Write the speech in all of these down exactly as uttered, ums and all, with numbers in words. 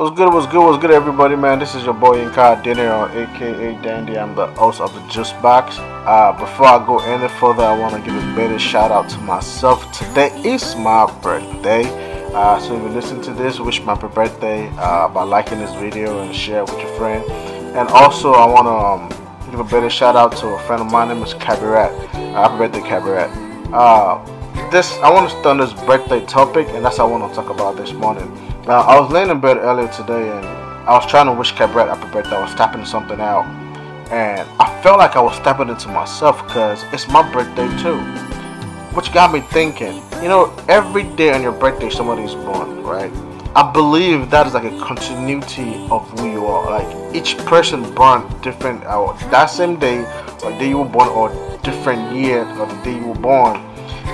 What's good, what's good, what's good everybody, man? This is your boy Yinka Adeniran, aka Dandy. I'm the host of the Juice Box. Uh, before I go any further, I want to give a better shout out to myself. Today is my birthday. Uh, so if you listen to this, wish my birthday uh, by liking this video and share it with your friend. And also, I want to um, give a better shout out to a friend of mine. Name is Cabaret. Uh, happy birthday, Cabaret. Uh, this I want to start this birthday topic, and that's what I want to talk about this morning. Now, I was laying in bed earlier today, and I was trying to wish Cabaret happy birthday. I was tapping something out, and I felt like I was tapping into myself because it's my birthday too, which got me thinking. You know, every day on your birthday, somebody's born, right? I believe that is like a continuity of who you are. Like each person born different, or that same day, or the day you were born, or different year, or the day you were born,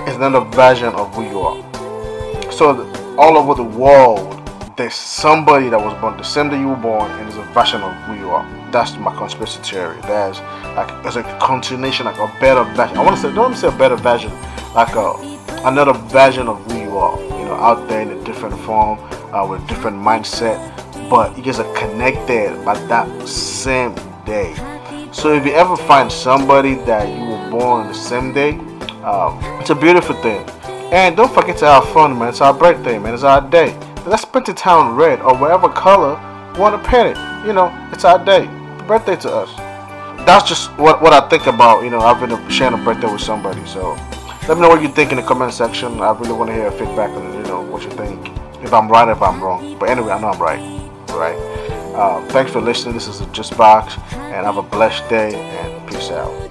is another version of who you are. So all over the world, there's somebody that was born the same day you were born, and is a version of who you are. That's my conspiracy theory. There's like there's a continuation, like a better version. I want to say, don't say a better version, like a another version of who you are. You know, out there in a different form. Uh, with a different mindset, but you guys are connected by that same day. So if you ever find somebody that you were born the same day, um, it's a beautiful thing. And don't forget to have fun, man. It's our birthday, man. It's our day. Let's paint the town red or whatever color you want to paint it. You know, it's our day. Birthday to us. That's just what, what I think about, you know, having a sharing a birthday with somebody. So let me know what you think in the comment section. I really want to hear feedback on, you know, what you think. If I'm right, if I'm wrong. But anyway, I know I'm right. Right. Uh, thanks for listening. This is the Juice Box. And have a blessed day. And peace out.